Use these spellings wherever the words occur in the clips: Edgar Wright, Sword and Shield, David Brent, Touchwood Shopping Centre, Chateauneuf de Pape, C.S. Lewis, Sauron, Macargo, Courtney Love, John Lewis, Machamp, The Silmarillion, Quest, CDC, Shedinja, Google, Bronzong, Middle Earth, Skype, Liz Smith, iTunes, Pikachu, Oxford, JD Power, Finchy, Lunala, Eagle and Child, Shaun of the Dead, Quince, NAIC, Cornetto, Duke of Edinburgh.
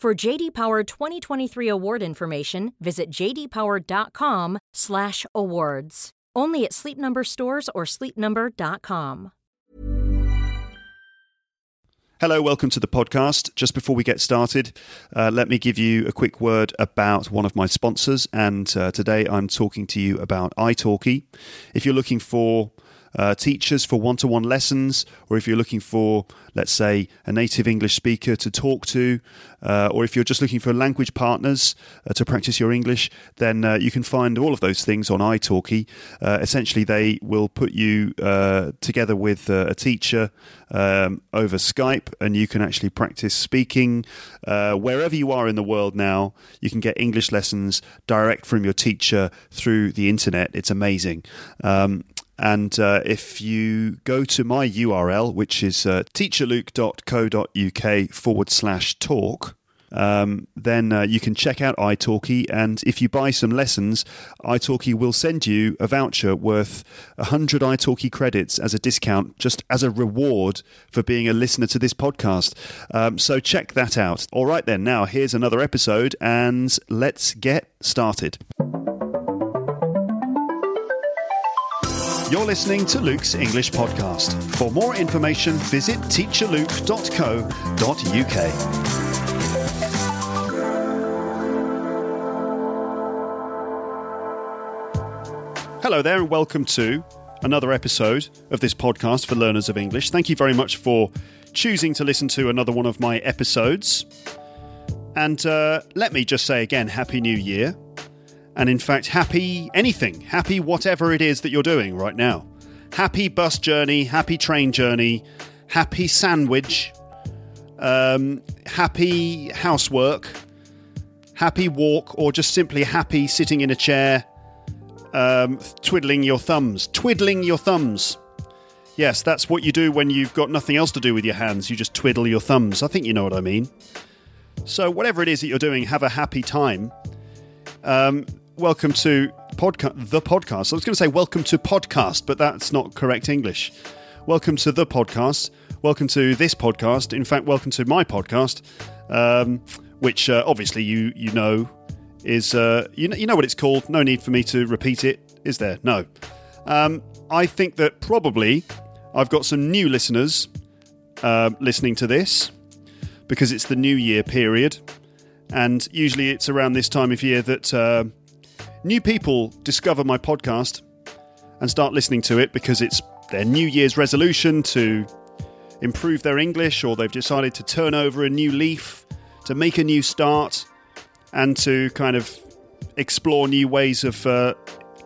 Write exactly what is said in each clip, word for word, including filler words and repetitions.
For J D Power twenty twenty-three award information, visit j d power dot com slash awards. Only at Sleep Number stores or sleep number dot com. Hello, welcome to the podcast. Just before we get started, uh, let me give you a quick word about one of my sponsors. And uh, today I'm talking to you about italki. If you're looking for Uh, teachers for one-to-one lessons, or if you're looking for, let's say, a native English speaker to talk to, uh, or if you're just looking for language partners uh, to practice your English, then uh, you can find all of those things on italki. Uh, essentially, they will put you uh, together with uh, a teacher um, over Skype, and you can actually practice speaking. Uh, wherever you are in the world now, you can get English lessons direct from your teacher through the internet. It's amazing. Um, And uh, if you go to my U R L, which is uh, teacherluke.co.uk forward slash talk, um, then uh, you can check out italki. And if you buy some lessons, italki will send you a voucher worth one hundred italki credits as a discount, just as a reward for being a listener to this podcast. Um, so check that out. All right, then. Now, here's another episode, and let's get started. You're listening to Luke's English Podcast. For more information, visit teacher luke dot co dot uk. Hello there and welcome to another episode of this podcast for learners of English. Thank you very much for choosing to listen to another one of my episodes. And uh, let me just say again, Happy New Year. And in fact, happy anything, happy whatever it is that you're doing right now. Happy bus journey, happy train journey, happy sandwich, um, happy housework, happy walk, or just simply happy sitting in a chair, um, twiddling your thumbs, twiddling your thumbs. Yes, that's what you do when you've got nothing else to do with your hands. You just twiddle your thumbs. I think you know what I mean. So whatever it is that you're doing, have a happy time. Um, welcome to podca- the podcast. I was going to say welcome to podcast, but that's not correct English. Welcome to the podcast. Welcome to this podcast. In fact, welcome to my podcast, um, which uh, obviously you you know is uh, you know you know what it's called. No need for me to repeat it, is there? No. Um, I think that probably I've got some new listeners uh, listening to this because it's the New Year period. And usually it's around this time of year that uh, new people discover my podcast and start listening to it because it's their New Year's resolution to improve their English, or they've decided to turn over a new leaf, to make a new start, and to kind of explore new ways of uh,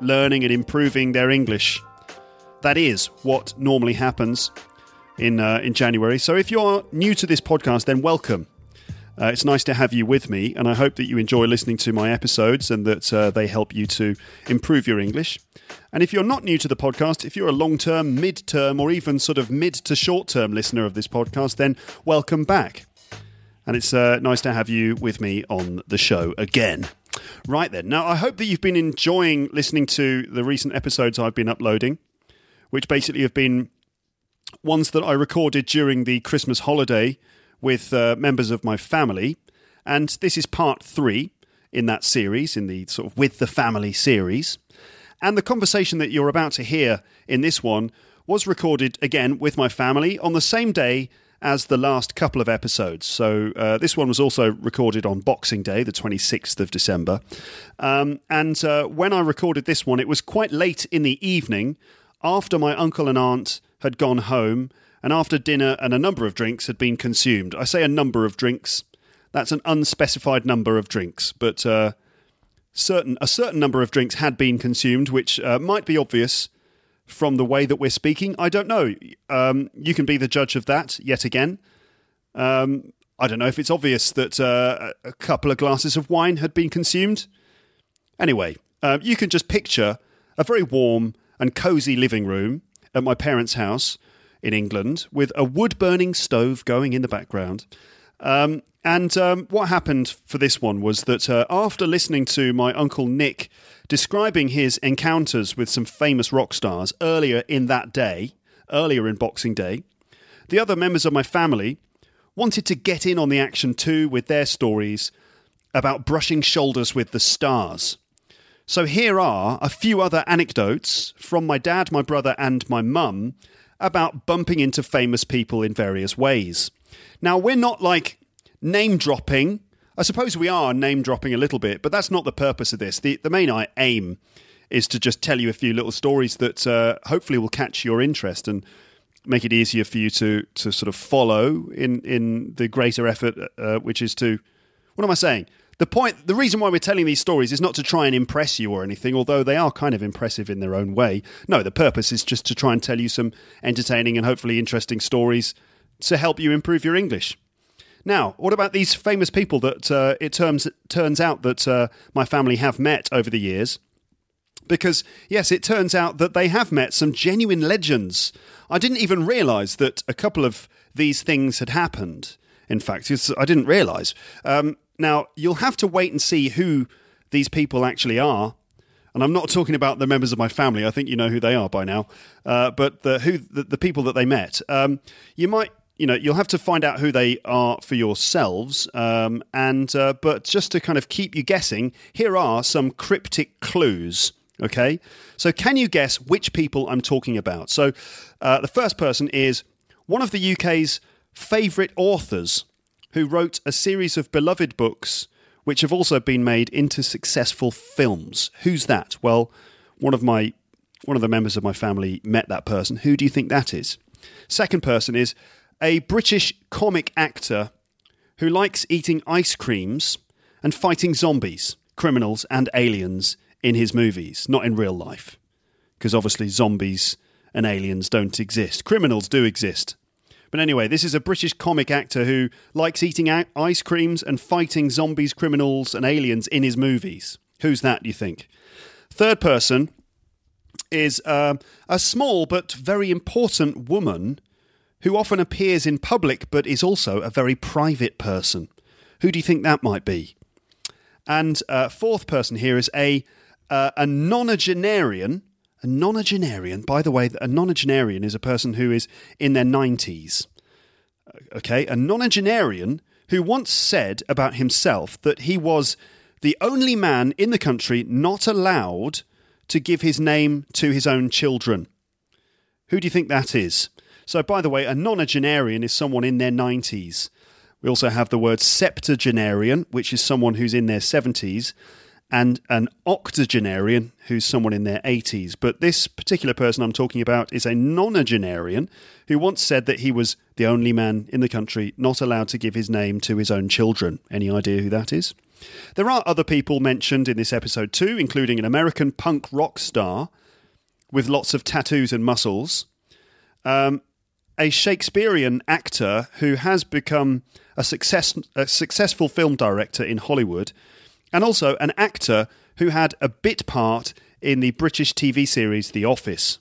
learning and improving their English. That is what normally happens in uh, in January. So if you're new to this podcast, then welcome. Uh, it's nice to have you with me, and I hope that you enjoy listening to my episodes and that uh, they help you to improve your English. And if you're not new to the podcast, if you're a long-term, mid-term, or even sort of mid to short-term listener of this podcast, then welcome back. And it's uh, nice to have you with me on the show again. Right then. Now, I hope that you've been enjoying listening to the recent episodes I've been uploading, which basically have been ones that I recorded during the Christmas holiday with uh, members of my family, and this is part three in that series, in the sort of With the Family series. And the conversation that you're about to hear in this one was recorded, again, with my family on the same day as the last couple of episodes. So uh, this one was also recorded on Boxing Day, the twenty-sixth of December. Um, and uh, when I recorded this one, it was quite late in the evening after my uncle and aunt had gone home, and after dinner and a number of drinks had been consumed. I say a number of drinks. That's an unspecified number of drinks. But uh, certain a certain number of drinks had been consumed, which uh, might be obvious from the way that we're speaking. I don't know. Um, you can be the judge of that yet again. Um, I don't know if it's obvious that uh, a couple of glasses of wine had been consumed. Anyway, uh, you can just picture a very warm and cosy living room at my parents' house in England with a wood-burning stove going in the background. Um, and um, what happened for this one was that uh, after listening to my Uncle Nick describing his encounters with some famous rock stars earlier in that day, earlier in Boxing Day, the other members of my family wanted to get in on the action too with their stories about brushing shoulders with the stars. So here are a few other anecdotes from my dad, my brother and my mum about bumping into famous people in various ways. Now, we're not like name-dropping. I suppose we are name-dropping a little bit, but that's not the purpose of this. The, the main aim is to just tell you a few little stories that uh, hopefully will catch your interest and make it easier for you to to sort of follow in, in the greater effort, uh, which is to... What am I saying? The point, the reason why we're telling these stories is not to try and impress you or anything, although they are kind of impressive in their own way. No, the purpose is just to try and tell you some entertaining and hopefully interesting stories to help you improve your English. Now, what about these famous people that uh, it turns, turns out that uh, my family have met over the years? Because, yes, it turns out that they have met some genuine legends. I didn't even realise that a couple of these things had happened. In fact, I didn't realise. Um, now, you'll have to wait and see who these people actually are. And I'm not talking about the members of my family. I think you know who they are by now. Uh, but the, who, the, the people that they met. Um, you might... You know, you'll have to find out who they are for yourselves. Um, and uh, but just to kind of keep you guessing, here are some cryptic clues. Okay, so can you guess which people I'm talking about? So uh, the first person is one of the U K's favourite authors, who wrote a series of beloved books which have also been made into successful films. Who's that? Well, one of my one of the members of my family met that person. Who do you think that is? Second person is a British comic actor who likes eating ice creams and fighting zombies, criminals and aliens in his movies, not in real life. Because obviously zombies and aliens don't exist. Criminals do exist. But anyway, this is a British comic actor who likes eating ice creams and fighting zombies, criminals and aliens in his movies. Who's that, do you think? Third person is uh, a small but very important woman who often appears in public but is also a very private person. Who do you think that might be? And uh, fourth person here is a uh, a nonagenarian. A nonagenarian, by the way, a nonagenarian is a person who is in their nineties. Okay, a nonagenarian who once said about himself that he was the only man in the country not allowed to give his name to his own children. Who do you think that is? So, by the way, a nonagenarian is someone in their nineties. We also have the word septuagenarian, which is someone who's in their seventies, and an octogenarian, who's someone in their eighties. But this particular person I'm talking about is a nonagenarian who once said that he was the only man in the country not allowed to give his name to his own children. Any idea who that is? There are other people mentioned in this episode too, including an American punk rock star with lots of tattoos and muscles. Um... A Shakespearean actor who has become a, success, a successful film director in Hollywood, and also an actor who had a bit part in the British T V series The Office.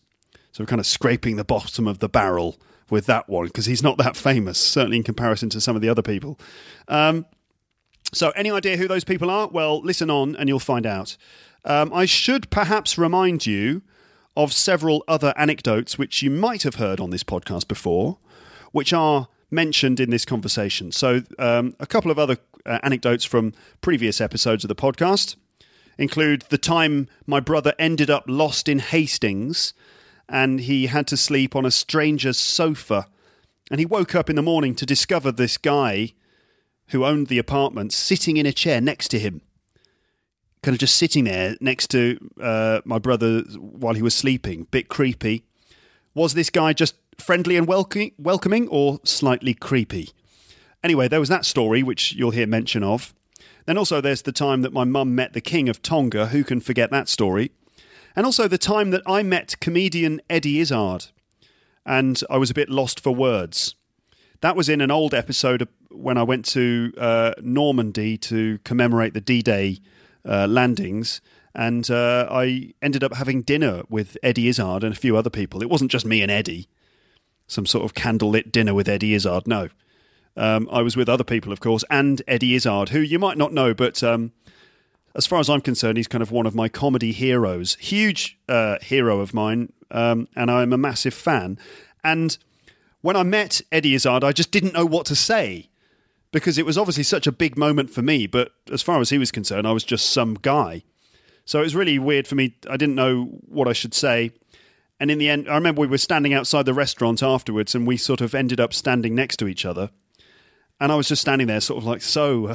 So we're kind of scraping the bottom of the barrel with that one, because he's not that famous, certainly in comparison to some of the other people. Um, so any idea who those people are? Well, listen on and you'll find out. Um, I should perhaps remind you of several other anecdotes which you might have heard on this podcast before, which are mentioned in this conversation. So um, a couple of other uh, anecdotes from previous episodes of the podcast include the time my brother ended up lost in Hastings and he had to sleep on a stranger's sofa. And he woke up in the morning to discover this guy who owned the apartment sitting in a chair next to him. Kind of just sitting there next to uh, my brother while he was sleeping. Bit creepy. Was this guy just friendly and welcoming or slightly creepy? Anyway, there was that story, which you'll hear mention of. Then also there's the time that my mum met the King of Tonga. Who can forget that story? And also the time that I met comedian Eddie Izzard and I was a bit lost for words. That was in an old episode when I went to uh, Normandy to commemorate the D-Day uh, landings, and uh, I ended up having dinner with Eddie Izzard and a few other people. It wasn't just me and Eddie, some sort of candlelit dinner with Eddie Izzard, no. Um, I was with other people, of course, and Eddie Izzard, who you might not know, but um, as far as I'm concerned, he's kind of one of my comedy heroes. Huge uh, hero of mine, um, and I'm a massive fan. And when I met Eddie Izzard, I just didn't know what to say, because it was obviously such a big moment for me, but as far as he was concerned, I was just some guy. So it was really weird for me. I didn't know what I should say. And in the end, I remember we were standing outside the restaurant afterwards, and we sort of ended up standing next to each other. And I was just standing there sort of like, so,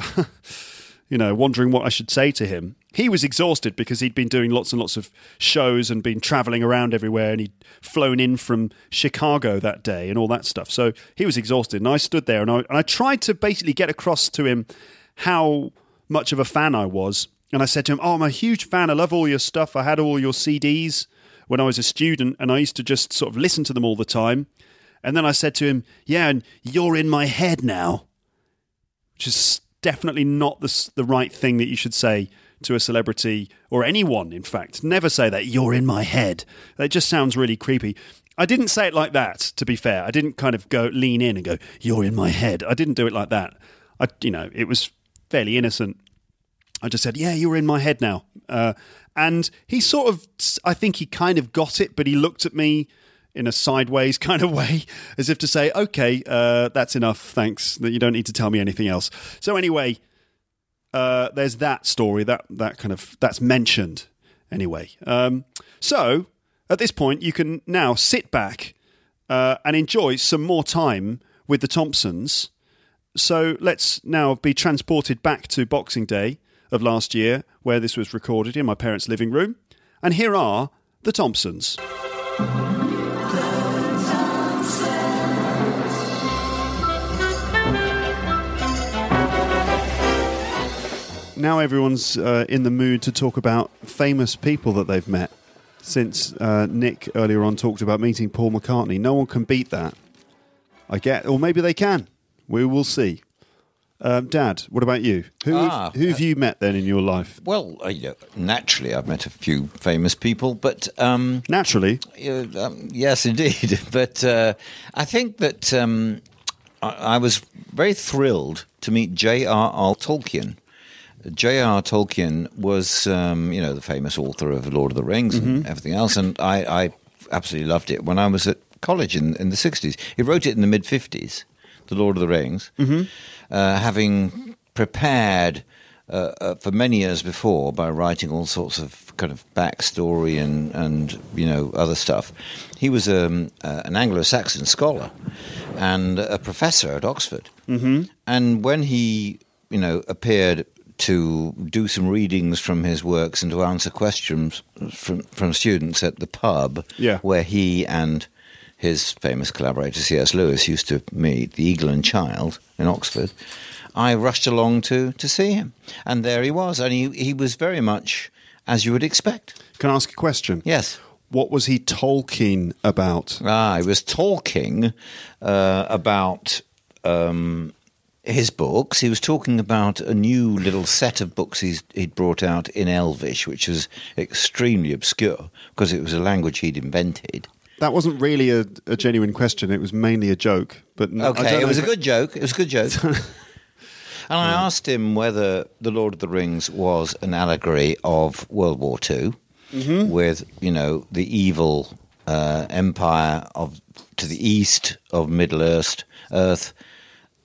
you know, wondering what I should say to him. He was exhausted because he'd been doing lots and lots of shows and been travelling around everywhere, and he'd flown in from Chicago that day and all that stuff. So he was exhausted, and I stood there and I, and I tried to basically get across to him how much of a fan I was. And I said to him, oh, I'm a huge fan. I love all your stuff. I had all your C Ds when I was a student, and I used to just sort of listen to them all the time. And then I said to him, yeah, and you're in my head now. Which is definitely not the, the right thing that you should say to a celebrity or anyone, in fact. Never say that, you're in my head. That just sounds really creepy. I didn't say it like that, to be fair. I didn't kind of go lean in and go, you're in my head. I didn't do it like that. I, you know, it was fairly innocent. I just said, yeah, you're in my head now. Uh, and he sort of, I think he kind of got it, but he looked at me in a sideways kind of way, as if to say, okay, uh, that's enough, thanks, that you don't need to tell me anything else. So anyway, uh, there's that story, that that kind of, that's mentioned anyway. Um, so at this point, you can now sit back uh, and enjoy some more time with the Thompsons. So let's now be transported back to Boxing Day of last year, where this was recorded in my parents' living room. And here are the Thompsons. Now everyone's uh, in the mood to talk about famous people that they've met. Since uh, Nick earlier on talked about meeting Paul McCartney, no one can beat that. I get, or maybe they can. We will see. Um, Dad, what about you? Who ah, have, who have uh, you met then in your life? Well, uh, yeah, naturally, I've met a few famous people, but um, naturally, uh, um, yes, indeed. But uh, I think that um, I, I was very thrilled to meet J R R Tolkien. J R R. Tolkien was, um, you know, the famous author of Lord of the Rings mm-hmm. and everything else, and I, I absolutely loved it when I was at college in, in the sixties. He wrote it in the mid-fifties, The Lord of the Rings, mm-hmm. uh, having prepared uh, uh, for many years before by writing all sorts of kind of backstory and, and you know, other stuff. He was um, uh, an Anglo-Saxon scholar and a professor at Oxford. Mm-hmm. And when he, you know, appeared to do some readings from his works and to answer questions from, from students at the pub yeah. where he and his famous collaborator C S. Lewis used to meet, the Eagle and Child in Oxford, I rushed along to, to see him. And there he was. And he, he was very much as you would expect. Can I ask a question? Yes. What was he talking about? Ah, he was talking uh, about... Um, his books. He was talking about a new little set of books he's, he'd brought out in Elvish, which was extremely obscure because it was a language he'd invented. That wasn't really a, a genuine question. It was mainly a joke. But no, okay, it was a good joke. It was a good joke. And I asked him whether The Lord of the Rings was an allegory of World War Two mm-hmm. with, you know, the evil uh, empire of to the east of Middle Earth, Earth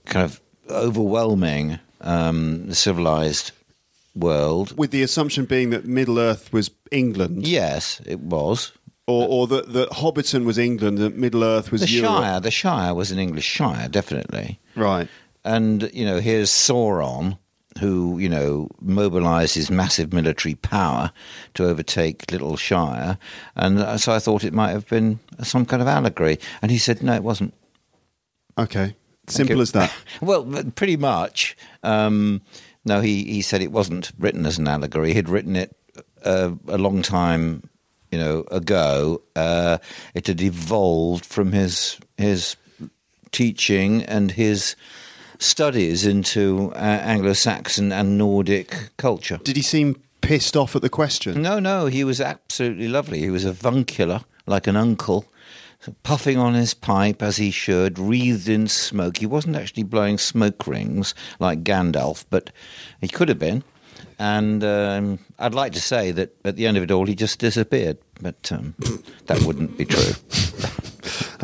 kind of overwhelming um, the civilized world, with the assumption being that Middle Earth was England. Yes, it was, or or that, that Hobbiton was England, that Middle Earth was the Europe. Shire. The Shire was an English shire, definitely. Right, and you know, here's Sauron, who you know mobilised his massive military power to overtake little Shire, and so I thought it might have been some kind of allegory, and he said no, it wasn't. Okay. Simple as that. Well, pretty much. Um, no, he, he said it wasn't written as an allegory. He'd written it uh, a long time, you know, ago. Uh, it had evolved from his his teaching and his studies into uh, Anglo-Saxon and Nordic culture. Did he seem pissed off at the question? No, no, he was absolutely lovely. He was avuncular, like an uncle, puffing on his pipe as he should, wreathed in smoke. He wasn't actually blowing smoke rings like Gandalf, but he could have been. And um, I'd like to say that at the end of it all, he just disappeared, but um, that wouldn't be true.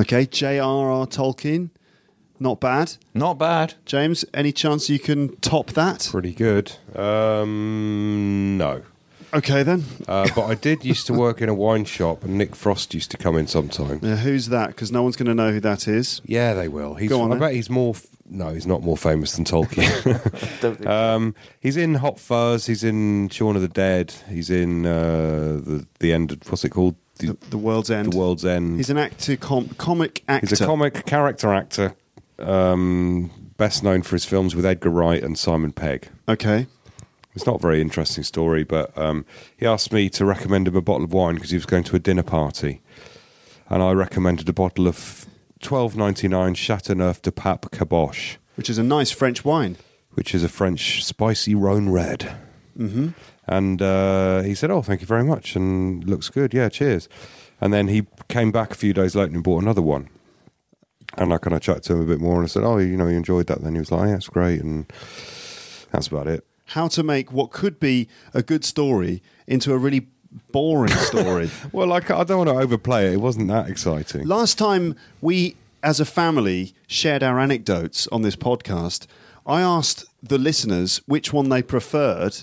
Okay, J R R. Tolkien, not bad. Not bad. James, any chance you can top that? Pretty good. Um, no. Okay, then. Uh, but I did used to work in a wine shop, and Nick Frost used to come in sometime. Yeah, who's that? Because no one's going to know who that is. Yeah, they will. He's, Go on, I then. bet he's more... F- No, he's not more famous than Tolkien. um, he's in Hot Fuzz. He's in Shaun of the Dead. He's in uh, the the end. Of, what's it called? The, the, the World's End. The World's End. He's an actor, com- comic actor. He's a comic character actor. Um, best known for his films with Edgar Wright and Simon Pegg. Okay. It's not a very interesting story, but um, he asked me to recommend him a bottle of wine because he was going to a dinner party, and I recommended a bottle of twelve ninety-nine Chateauneuf de Pape Caboche. Which is a nice French wine. Which is a French spicy Rhone red. Mm-hmm. And uh, he said, oh, thank you very much, and looks good, yeah, cheers. And then he came back a few days later and bought another one. And I kind of chatted to him a bit more, and I said, oh, you know, you enjoyed that then? He was like, yeah, it's great, and that's about it. How to make what could be a good story into a really boring story. Well, I, I don't want to overplay it. It wasn't that exciting. Last time we, as a family, shared our anecdotes on this podcast, I asked the listeners which one they preferred.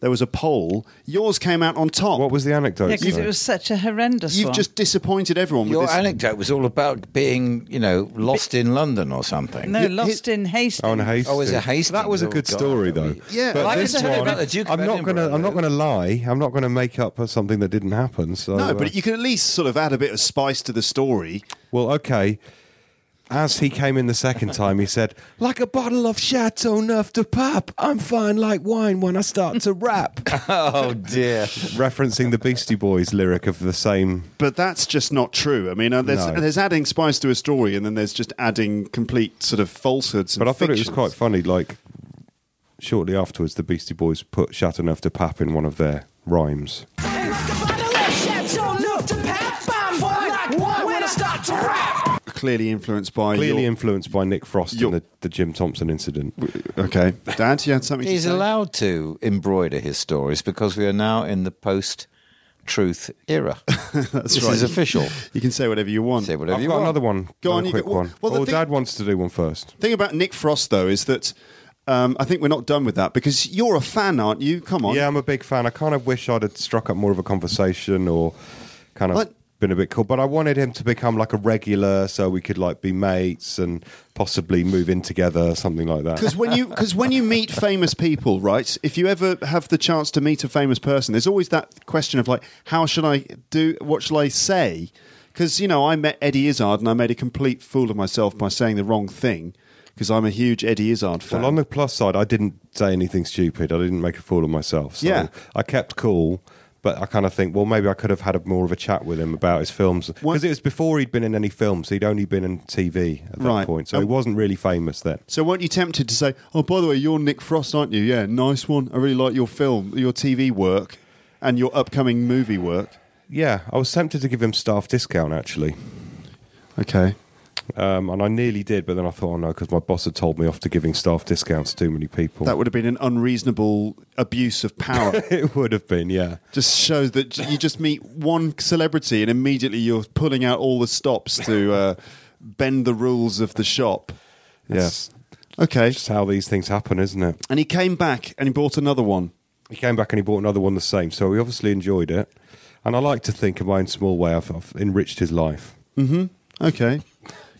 There was a poll. Yours came out on top. What was the anecdote? Yeah, because it was such a horrendous You've one. You've just disappointed everyone. Your with this anecdote was all about being, you know, lost Be- in London or something. No, you, lost hit- in Hastings. Oh, in Hastings. Oh, it was a Hastings. That was a good God, story, though. Yeah, but I this one, about the Duke of I'm not going to. I'm not going to lie. I'm not going to make up something that didn't happen. So no, but uh, you can at least sort of add a bit of spice to the story. Well, okay. As he came in the second time, he said, like a bottle of Chateauneuf de Pape, I'm fine like wine when I start to rap. Oh, dear. Referencing the Beastie Boys lyric of the same... But that's just not true. I mean, there's, no. there's adding spice to a story, and then there's just adding complete sort of falsehoods. But I fictions. thought it was quite funny, like, shortly afterwards, the Beastie Boys put Chateauneuf de Pape in one of their rhymes. Hey, like a bottle of Chateauneuf de Pape, I'm fine like wine when I start to rap. Clearly influenced by clearly your, influenced by Nick Frost your, and the, the Jim Thompson incident. Okay, Dad, you had something. He's to say? allowed to embroider his stories because we are now in the post-truth era. That's this right. This is official. You can say whatever you want. Say whatever I've you got want. Another one. Go another on, quick you go, one. Well, well oh, thing, Dad wants to do one first. The thing about Nick Frost though is that um, I think we're not done with that because you're a fan, aren't you? Come on. Yeah, I'm a big fan. I kind of wish I'd had struck up more of a conversation or kind of. But, been a bit cool, but I wanted him to become like a regular so we could like be mates and possibly move in together, something like that. Because when you because when you meet famous people, right, if you ever have the chance to meet a famous person, there's always that question of like, how should I do, what shall I say? Because, you know, I met Eddie Izzard and I made a complete fool of myself by saying the wrong thing because I'm a huge Eddie Izzard fan. Well, on the plus side, I didn't say anything stupid. I didn't make a fool of myself. So yeah. I kept cool. But I kind of think, well, maybe I could have had a, more of a chat with him about his films. Because it was before he'd been in any films. He'd only been in T V at that right. point. So um, he wasn't really famous then. So weren't you tempted to say, oh, by the way, you're Nick Frost, aren't you? Yeah, nice one. I really like your film, your T V work and your upcoming movie work. Yeah, I was tempted to give him staff discount, actually. Okay. Um, and I nearly did, but then I thought, oh no, because my boss had told me off to giving staff discounts to too many people. That would have been an unreasonable abuse of power. It would have been, yeah. Just shows that you just meet one celebrity and immediately you're pulling out all the stops to uh, bend the rules of the shop. Yes. Yeah. Okay. Just how these things happen, isn't it? And he came back and he bought another one. He came back and he bought another one the same, so he obviously enjoyed it. And I like to think in my own small way I've, I've enriched his life. Mm-hmm. Okay.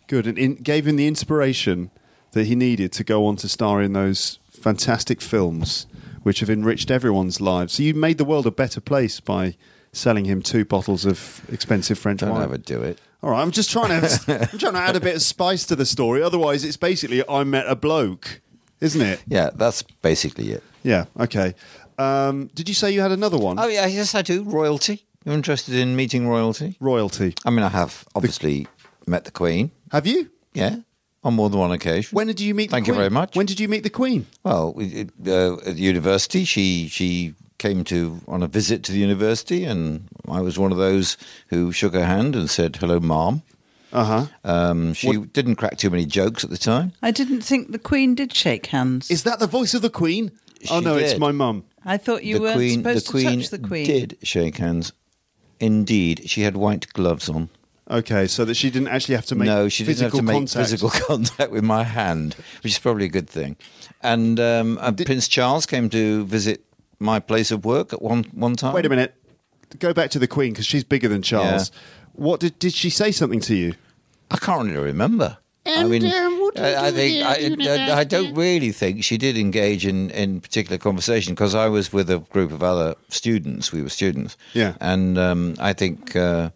Good, and in, gave him the inspiration that he needed to go on to star in those fantastic films which have enriched everyone's lives. So you made the world a better place by selling him two bottles of expensive French Don't wine. Don't ever do it. All right, I'm just trying to I'm trying to add a bit of spice to the story. Otherwise, it's basically I met a bloke, isn't it? Yeah, that's basically it. Yeah, okay. Um, did you say you had another one? Oh, yeah, yes, I do. Royalty. You're interested in meeting royalty? Royalty. I mean, I have, obviously... The- Met the Queen. Have you? Yeah. on more than one occasion. When did you meet the Thank Queen? Thank you very much. When did you meet the Queen? Well, it, uh, at university, she she came to on a visit to the university, and I was one of those who shook her hand and said, hello, Mom. Uh-huh. Um, she what? didn't crack too many jokes at the time. I didn't think the Queen did shake hands. Is that the voice of the Queen? She oh, no, did. It's my mum. I thought you the weren't Queen, supposed to Queen touch the Queen. The Queen did shake hands. Indeed. She had white gloves on. Okay, so that she didn't actually have to make no, she physical didn't have to contact. make physical contact with my hand, which is probably a good thing. And um, uh, did, Prince Charles came to visit my place of work at one one time. Wait a minute. Go back to the Queen, because she's bigger than Charles. Yeah. What did did she say something to you? I can't really remember. And, I mean, um, what did I, I think I, I, I don't really think she did engage in, in particular conversation, because I was with a group of other students. We were students, yeah. And um, I think uh,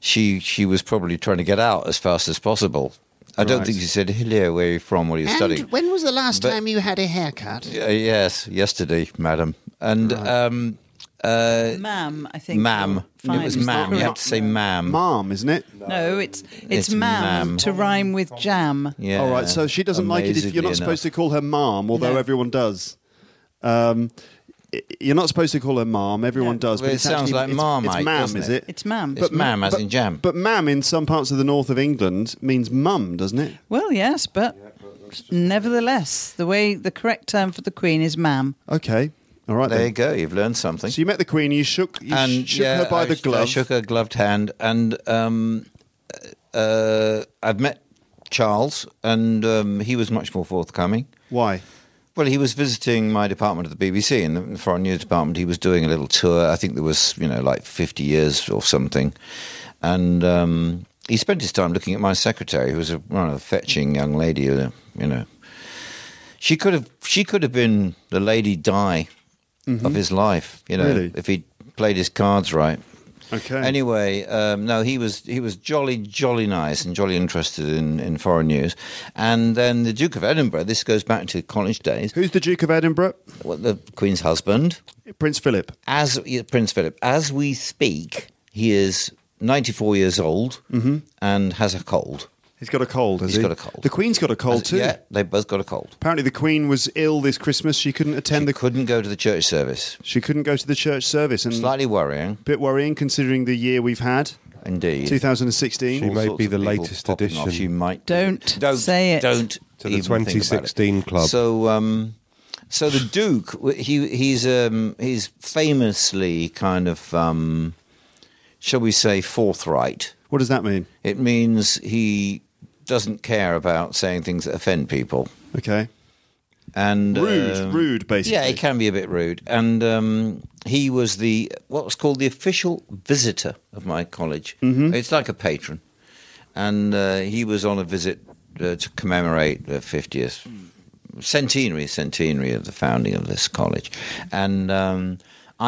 she she was probably trying to get out as fast as possible. I right. don't think she said, "Hello, where are you from? What are you and studying?" When was the last but, time you had a haircut? Uh, yes, yesterday, madam. And. Right. Um, Uh, ma'am, I think. Ma'am. Fine. It was ma'am. You have to say ma'am. Ma'am, isn't it? No, it's it's, it's ma'am, ma'am to rhyme with jam. Yeah. All right, so she doesn't like it if you're not enough. supposed to call her ma'am, although no. everyone does. Um, you're not supposed to call her ma'am, everyone no. does. Well, but it sounds actually, like it's, Marmite, it's ma'am, is it? it? It's ma'am. It's but ma'am, ma'am as but, in jam. But ma'am in some parts of the north of England means mum, doesn't it? Well, yes, but nevertheless, the way the correct term for the Queen is ma'am. Okay. All right, there then. you go. You've learned something. So you met the Queen. You shook, you and, shook yeah, her by I, the glove. I shook her gloved hand, and um, uh, I've met Charles, and um, he was much more forthcoming. Why? Well, he was visiting my department at the B B C, in the Foreign News Department. He was doing a little tour. I think there was, you know, like fifty years or something, and um, he spent his time looking at my secretary, who was a rather fetching young lady. Uh, you know, she could have she could have been the Lady Di. Mm-hmm. Of his life, you know, really? if he played his cards right. Okay. Anyway, um, no, he was he was jolly, jolly nice and jolly interested in, in foreign news. And then the Duke of Edinburgh, this goes back to college days. Who's the Duke of Edinburgh? Well, the Queen's husband. Prince Philip. As yeah, Prince Philip. As we speak, he is ninety-four years old, mm-hmm. and has a cold. He's got a cold, has He's he? He's got a cold. The Queen's got a cold, As, too. Yeah, they both got a cold. Apparently the Queen was ill this Christmas. She couldn't attend she the... She couldn't go to the church service. She couldn't go to the church service. And slightly worrying. A bit worrying, considering the year we've had. Indeed. two thousand sixteen. She All may be the latest edition. Off. She might... Don't, don't say it. Don't To the twenty sixteen club. So... Um, so the Duke, he he's um, he's famously kind of, um, shall we say, forthright. What does that mean? It means he... doesn't care about saying things that offend people. Okay. And rude, uh, rude, basically. Yeah, it can be a bit rude. And um, he was the what was called the official visitor of my college. Mm-hmm. It's like a patron. And uh, he was on a visit uh, to commemorate the fiftieth centenary, centenary of the founding of this college. And um,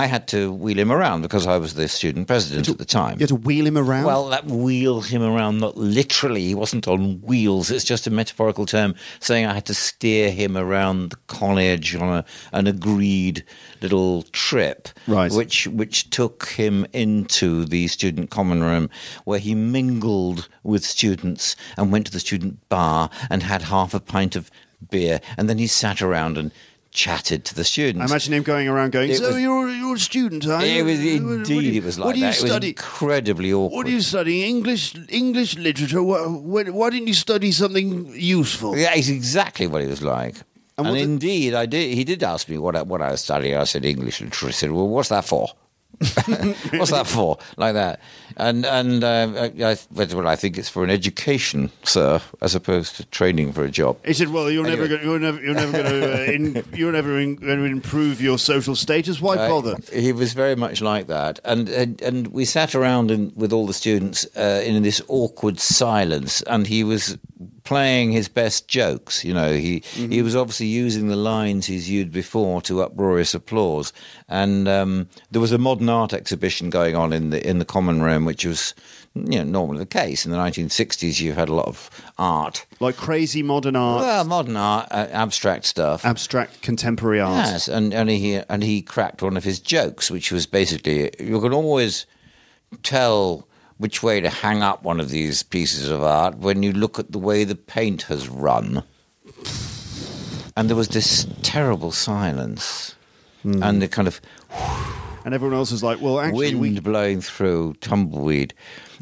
I had to wheel him around because I was the student president to, at the time. You had to wheel him around? Well, that wheel him around, not literally. He wasn't on wheels. It's just a metaphorical term saying I had to steer him around the college on a, an agreed little trip, right. which which took him into the student common room where he mingled with students and went to the student bar and had half a pint of beer. And then he sat around and... chatted to the students. I imagine him going around going, it so was, you're, you're a student, are you? It was, indeed, you, it was like what do you that. Study? It was incredibly awkward. What are you studying? English English literature? Why, why didn't you study something useful? Yeah, it's exactly what it was like. And, and indeed, the... I did. he did ask me what I, what I was studying. I said, English literature. He said, well, what's that for? What's that for? Like that. And and uh, I, well, I think it's for an education, sir, as opposed to training for a job. He said, "Well, you're anyway. never going, you're never, you're never going to, uh, in, you're never in, going to improve your social status. Why bother?" Uh, he was very much like that, and and, and we sat around in, with all the students uh, in this awkward silence, and he was playing his best jokes. You know, he mm-hmm. he was obviously using the lines he's used before to uproarious applause, and um, there was a modern art exhibition going on in the in the common room. Which was, you know, normally the case in the nineteen sixties. You had a lot of art, like crazy modern art. Well, modern art, uh, abstract stuff, abstract contemporary art. Yes, and and he and he cracked one of his jokes, which was basically, you can always tell which way to hang up one of these pieces of art when you look at the way the paint has run. And there was this terrible silence. Mm. And the kind of... Whoosh, and everyone else was like, well, actually... Wind we... blowing through, tumbleweed.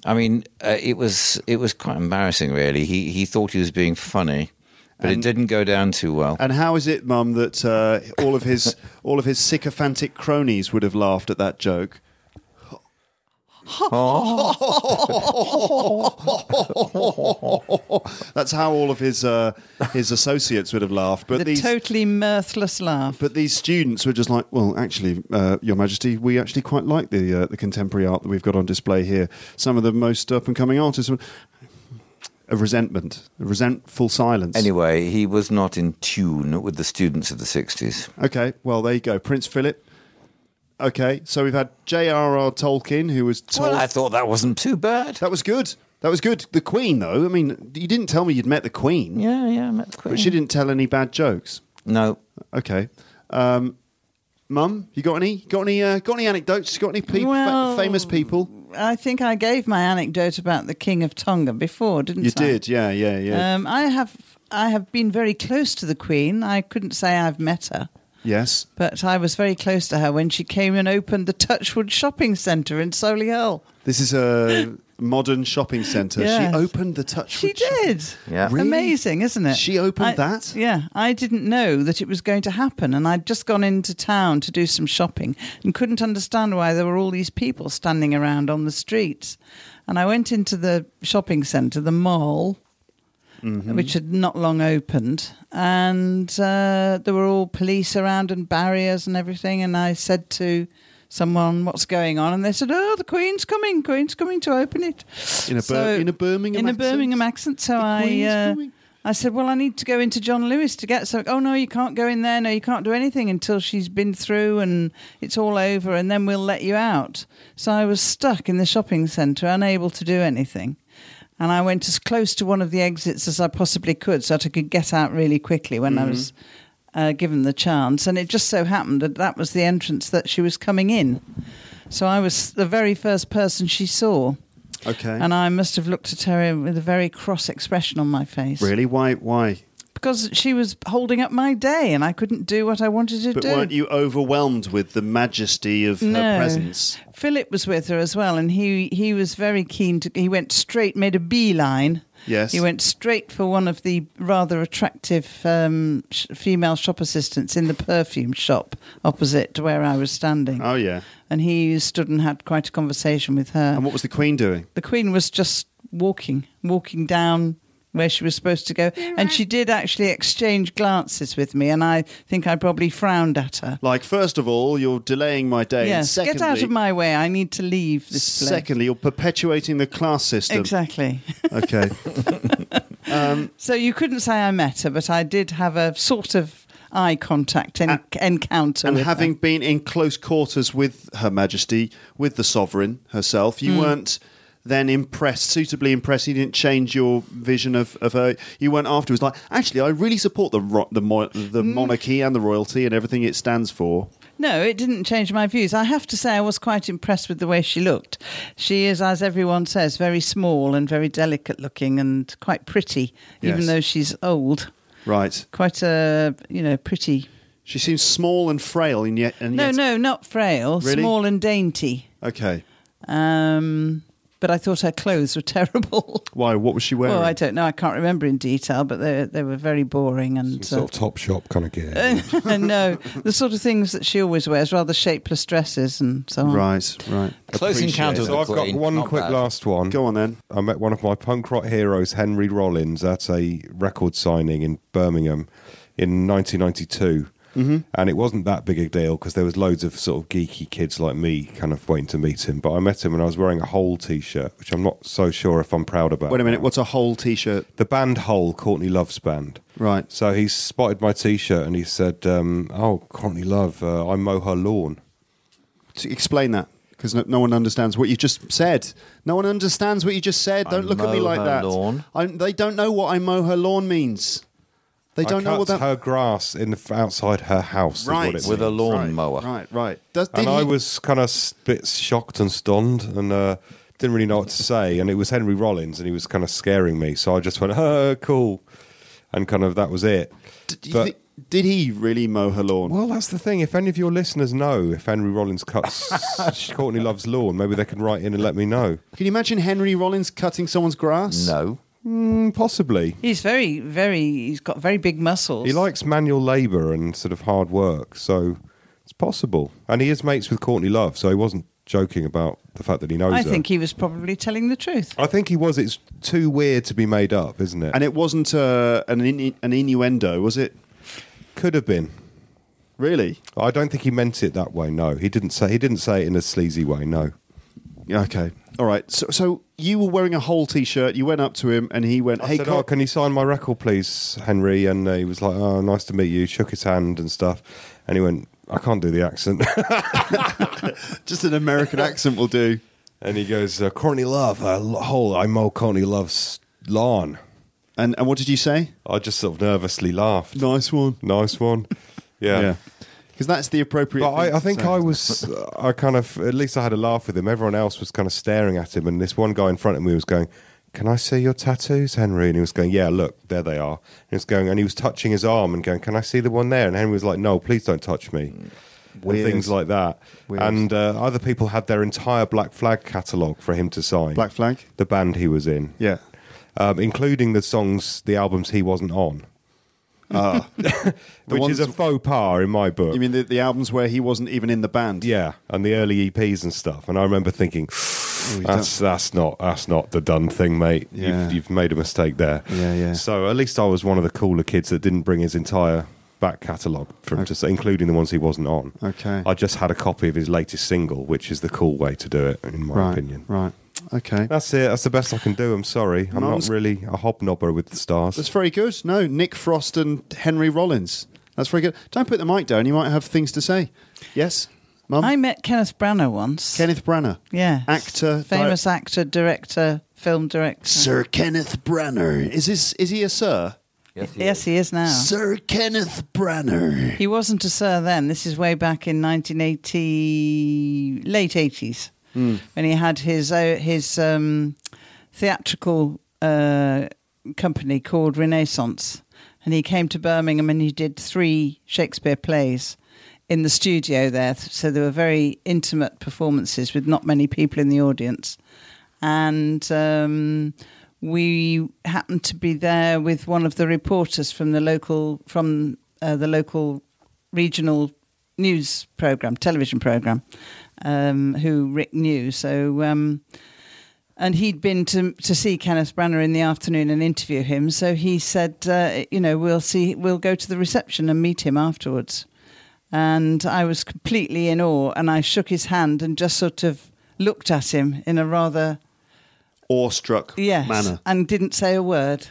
I mean, uh, it was it was quite embarrassing, really. He he thought he was being funny, but and, it didn't go down too well. And how is it, Mum, that uh, all of his all of his sycophantic cronies would have laughed at that joke? That's how all of his uh, his associates would have laughed. But the these, totally mirthless laugh. But these students were just like, well, actually, uh, Your Majesty, we actually quite like the uh, the contemporary art that we've got on display here. Some of the most up and coming artists. A resentment, a resentful silence. Anyway, he was not in tune with the students of the sixties. Okay, well, there you go, Prince Philip. Okay, so we've had J R R. Tolkien, who was... Tol- well, I thought that wasn't too bad. That was good. That was good. The Queen, though. I mean, you didn't tell me you'd met the Queen. Yeah, yeah, I met the Queen. But she didn't tell any bad jokes. No. Okay. Um, Mum, you got any? Got any? Uh, got any anecdotes? Got any pe- well, fa- famous people? I think I gave my anecdote about the King of Tonga before, didn't you I? You did, yeah, yeah, yeah. Um, I have, I have been very close to the Queen. I couldn't say I've met her. Yes. But I was very close to her when she came and opened the Touchwood Shopping Centre in Solihull. This is a modern shopping centre. Yes. She opened the Touchwood Shopping Centre. She did. Yeah. Really? Amazing, isn't it? She opened I, that? Yeah. I didn't know that it was going to happen, and I'd just gone into town to do some shopping and couldn't understand why there were all these people standing around on the streets. And I went into the shopping centre, the mall... Mm-hmm. Which had not long opened, and uh, there were all police around and barriers and everything, and I said to someone, what's going on? And they said, oh, the Queen's coming, Queen's coming to open it. In a, so, Bur- in a Birmingham in accent? In a Birmingham accent, so I uh, I said, well, I need to go into John Lewis to get something. Oh, no, you can't go in there, no, you can't do anything until she's been through and it's all over, and then we'll let you out. So I was stuck in the shopping centre, unable to do anything. And I went as close to one of the exits as I possibly could so that I could get out really quickly when mm-hmm. I was uh, given the chance. And it just so happened that that was the entrance that she was coming in. So I was the very first person she saw. Okay. And I must have looked at her with a very cross expression on my face. Really? Why? Why? Because she was holding up my day and I couldn't do what I wanted to but do. But weren't you overwhelmed with the majesty of no. her presence? Philip was with her as well, and he, he was very keen to... He went straight, made a beeline. Yes. He went straight for one of the rather attractive um, sh- female shop assistants in the perfume shop opposite to where I was standing. Oh, yeah. And he stood and had quite a conversation with her. And what was the Queen doing? The Queen was just walking, walking down... where she was supposed to go, and she did actually exchange glances with me, and I think I probably frowned at her. Like, first of all, you're delaying my day. Yes, secondly, get out of my way, I need to leave this secondly, place. Secondly, you're perpetuating the class system. Exactly. Okay. um, so you couldn't say I met her, but I did have a sort of eye contact en- and, encounter and with having her. Been in close quarters with Her Majesty, with the Sovereign herself, you mm. weren't... then impressed, suitably impressed. You didn't change your vision of, of her. You went afterwards like, actually, I really support the ro- the, mo- the mm. monarchy and the royalty and everything it stands for. No, it didn't change my views. I have to say I was quite impressed with the way she looked. She is, as everyone says, very small and very delicate looking and quite pretty, yes. even though she's old. Right. Quite a, you know, pretty... She seems small and frail and yet... And no, yet... no, not frail. Really? Small and dainty. Okay. Um... But I thought her clothes were terrible. Why? What was she wearing? Well, I don't know. I can't remember in detail, but they they were very boring. And Some sort uh, of top shop kind of gear. Uh, no, the sort of things that she always wears, rather shapeless dresses and so on. Right, right. Close encounters. So I've got one Not quick bad. last one. Go on then. I met one of my punk rock heroes, Henry Rollins, at a record signing in Birmingham in nineteen ninety-two. Mm-hmm. And it wasn't that big a deal because there was loads of sort of geeky kids like me kind of waiting to meet him. But I met him and I was wearing a Hole T-shirt, which I'm not so sure if I'm proud about. Wait a minute, now. What's a Hole T-shirt? The band Hole, Courtney Love's band. Right. So he spotted my T-shirt and he said, um, oh, Courtney Love, uh, I mow her lawn. To explain that, because no, no one understands what you just said. No one understands what you just said. Don't I look at me like that. Lawn. I, they don't know what I mow her lawn means. They don't I know what that her grass in the outside her house right. is what it with means. A lawnmower. Right, right. right. Does, and he... I was kind of a bit shocked and stunned and uh, didn't really know what to say, and it was Henry Rollins, and he was kind of scaring me, so I just went, oh, cool, and kind of that was it. Did, but, th- did he really mow her lawn? Well, that's the thing. If any of your listeners know if Henry Rollins cuts Courtney Love's lawn, maybe they can write in and let me know. Can you imagine Henry Rollins cutting someone's grass? No. Mm, possibly. He's very, very, he's got very big muscles. He likes manual labour and sort of hard work, so it's possible. And he is mates with Courtney Love, so he wasn't joking about the fact that he knows I her. Think he was probably telling the truth. I think he was. It's too weird to be made up, isn't it? And it wasn't uh, an, in- an innuendo, was it? Could have been. Really? I don't think he meant it that way, no. He didn't say, he didn't say it in a sleazy way, no. Okay. All right. So, so you were wearing a Hole T-shirt. You went up to him, and he went, I "Hey, said, oh, can you sign my record, please, Henry?" And uh, he was like, "Oh, nice to meet you." Shook his hand and stuff, and he went, "I can't do the accent. Just an American accent will do." And he goes, uh, "Courtney Love, uh, Hole. I mow Courtney Love's lawn." And and what did you say? I just sort of nervously laughed. Nice one. Nice one. Yeah. Yeah. Because that's the appropriate but thing I, I think I was, I kind of, at least I had a laugh with him. Everyone else was kind of staring at him. And this one guy in front of me was going, "Can I see your tattoos, Henry?" And he was going, "Yeah, look, there they are." And he was going, and he was touching his arm and going, "Can I see the one there?" And Henry was like, "No, please don't touch me." Weird. And things like that. Weird. And uh, other people had their entire Black Flag catalogue for him to sign. Black Flag? The band he was in. Yeah. Um, including the songs, the albums he wasn't on. Uh, which is a faux pas in my book. You mean the, the albums where he wasn't even in the band? Yeah, and the early E Ps and stuff. And I remember thinking, oh, that's don't... that's not that's not the done thing, mate. Yeah. You've, you've made a mistake there. Yeah, yeah. So at least I was one of the cooler kids that didn't bring his entire back catalogue, from okay. just including the ones he wasn't on. Okay. I just had a copy of his latest single, which is the cool way to do it, in my right, opinion. Right. Okay. That's it. That's the best I can do. I'm sorry. I'm not really a hobnobber with the stars. That's very good. No, Nick Frost and Henry Rollins. That's very good. Don't put the mic down. You might have things to say. Yes, Mum? I met Kenneth Branagh once. Kenneth Branagh? Yeah. Actor. Famous di- actor, director, film director. Sir Kenneth Branagh. Is this, is he a sir? Yes, he, yes is. he is now. Sir Kenneth Branagh. He wasn't a sir then. This is way back in nineteen eighty, late eighties. Mm. When he had his uh, his um, theatrical uh, company called Renaissance, and he came to Birmingham and he did three Shakespeare plays in the studio there. So there were very intimate performances with not many people in the audience, and um, we happened to be there with one of the reporters from the local from uh, the local regional news program, television program. Um, who Rick knew, so um, and he'd been to to see Kenneth Branagh in the afternoon and interview him. So he said, uh, "You know, we'll see, we'll go to the reception and meet him afterwards." And I was completely in awe, and I shook his hand and just sort of looked at him in a rather awestruck yes, manner, and didn't say a word.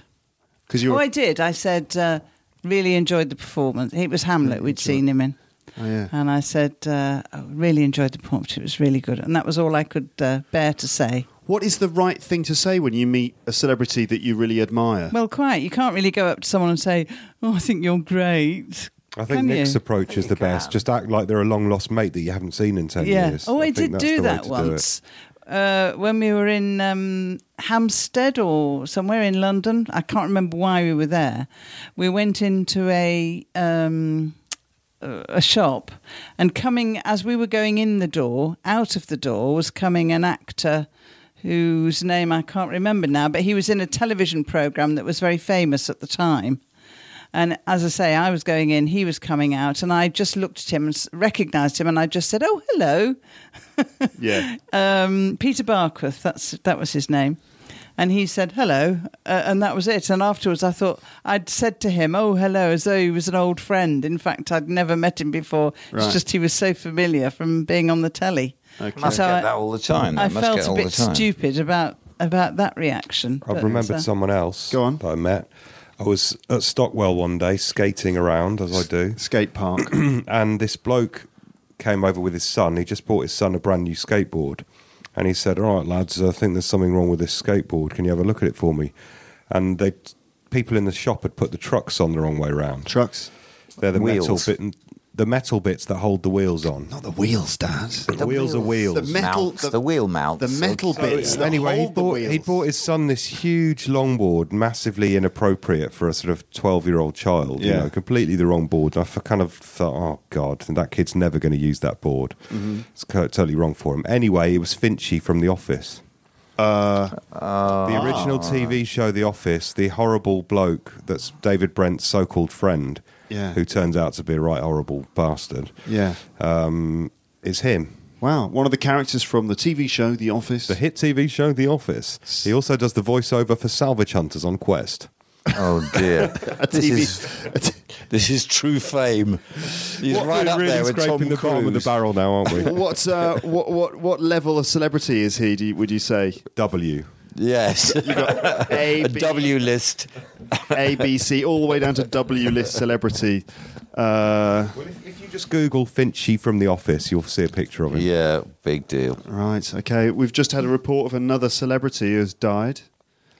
Because you, oh, I did. I said, uh, "Really enjoyed the performance." It was Hamlet we'd seen him in. Oh, yeah. And I said, uh, I really enjoyed the prompt. It was really good. And that was all I could uh, bear to say. What is the right thing to say when you meet a celebrity that you really admire? Well, quite. You can't really go up to someone and say, "Oh, I think you're great." I think can Nick's you? approach is the best. Can. Just act like they're a long-lost mate that you haven't seen in ten yeah. years. Oh, I, I did do that once. Do uh, when we were in um, Hampstead or somewhere in London. I can't remember why we were there. We went into a... Um, a shop, and coming as we were going in the door, out of the door was coming an actor whose name I can't remember now, but he was in a television program that was very famous at the time. And as I say, I was going in, he was coming out, and I just looked at him and recognised him, and I just said, "Oh, hello." Yeah. um, Peter Barkworth, that's that was his name. And he said, "Hello," uh, and that was it. And afterwards I thought, I'd said to him, "Oh, hello," as though he was an old friend. In fact, I'd never met him before. Right. It's just he was so familiar from being on the telly. Okay. Must so get I, that all the time. I must felt get all a bit stupid about, about that reaction. I've remembered uh, someone else Go on. that I met. I was at Stockwell one day, skating around, as I do. Skate park. And this bloke came over with his son. He just bought his son a brand new skateboard. And he said, "All right, lads, I think there's something wrong with this skateboard. Can you have a look at it for me?" And they, people in the shop had put the trucks on the wrong way round. Trucks? They're the wheels. Metal bit. the metal bits that hold the wheels on. Not the wheels, Dad. The, the wheels, wheels are wheels. The metal, mounts, the, the wheel mounts. The metal oh, bits. Yeah. Anyway, he bought, he bought his son this huge longboard, massively inappropriate for a sort of twelve-year-old child. Yeah. You know, completely the wrong board. And I kind of thought, oh God, that kid's never going to use that board. Mm-hmm. It's totally wrong for him. Anyway, it was Finchy from The Office. Uh, uh, the original oh. T V show The Office, the horrible bloke that's David Brent's so-called friend, yeah, who turns out to be a right horrible bastard, yeah, um, is him. Wow, one of the characters from the T V show The Office. The hit T V show The Office. He also does the voiceover for Salvage Hunters on Quest. Oh dear. this, is, this is true fame. He's what, right up really there with Tom the bottom of the barrel now, aren't we? what, uh, what what what level of celebrity is he, do you, would you say? W. Yes. You got A, B, a W list. A, B, C, all the way down to W list celebrity. Uh, well, if, if you just Google Finchy from The Office, you'll see a picture of him. Yeah, big deal. Right, okay. We've just had a report of another celebrity who has died.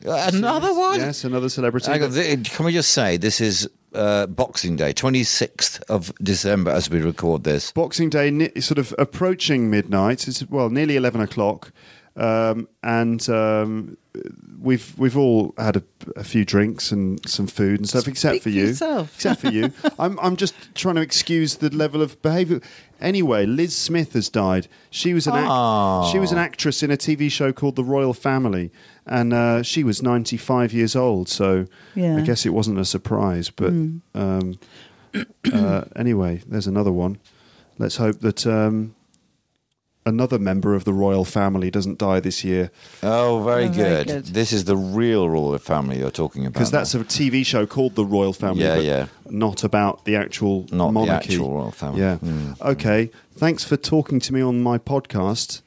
Another one? Yes, another celebrity. Can we just say this is uh, Boxing Day, twenty-sixth of December as we record this. Boxing Day ni- sort of approaching midnight. It's, well, nearly eleven o'clock. Um, and um, we've we've all had a, a few drinks and some food and stuff, except for you. Yourself. Except for you. I'm I'm just trying to excuse the level of behaviour. Anyway, Liz Smith has died. She was an act- she was an actress in a T V show called The Royal Family, and uh, she was ninety-five years old. So yeah. I guess it wasn't a surprise. But mm. um, uh, anyway, there's another one. Let's hope that. Um, Another member of the royal family doesn't die this year. Oh, very, oh, good. very good. This is the real royal family you're talking about. Because that's now. a T V show called The Royal Family, yeah, but yeah. not about the actual not monarchy. Not the actual royal family. Yeah. Mm. Okay, thanks for talking to me on my podcast,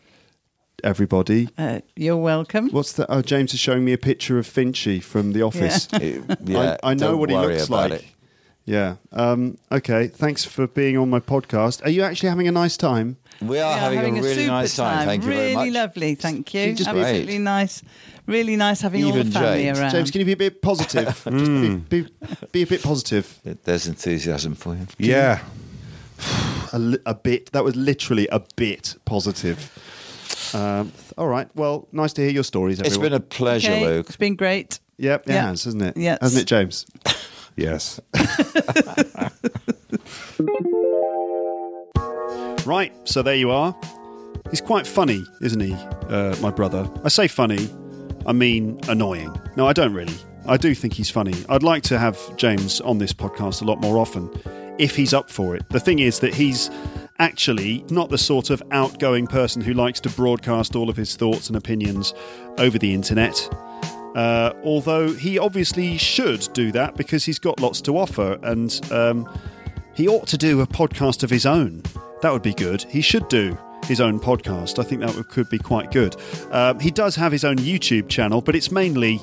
everybody. Uh, you're welcome. What's that? Oh, James is showing me a picture of Finchy from The Office. Yeah. It, yeah, I, I know what he looks like. It. Yeah. Um, okay, thanks for being on my podcast. Are you actually having a nice time? We are, we are having, having a really a nice time. time. Thank really you very much. Really lovely, thank you. Just Absolutely nice. Really nice having Even all the family James. around. James, can you be a bit positive? mm. Just be, be, be a bit positive. There's enthusiasm for you. Can yeah. You? a, a bit. That was literally a bit positive. Um, all right. Well, nice to hear your stories, everyone. It's been a pleasure, okay. Luke. It's been great. Yep, it yep. has, hasn't it? Yes. Hasn't it, James? Yes. Right, so there you are. He's quite funny, isn't he, uh, my brother? I say funny, I mean annoying. No, I don't really. I do think he's funny. I'd like to have James on this podcast a lot more often, if he's up for it. The thing is that he's actually not the sort of outgoing person who likes to broadcast all of his thoughts and opinions over the internet. Uh, although he obviously should do that because he's got lots to offer, and um, he ought to do a podcast of his own. That would be good. He should do his own podcast. I think that could be quite good. Um, he does have his own YouTube channel, but it's mainly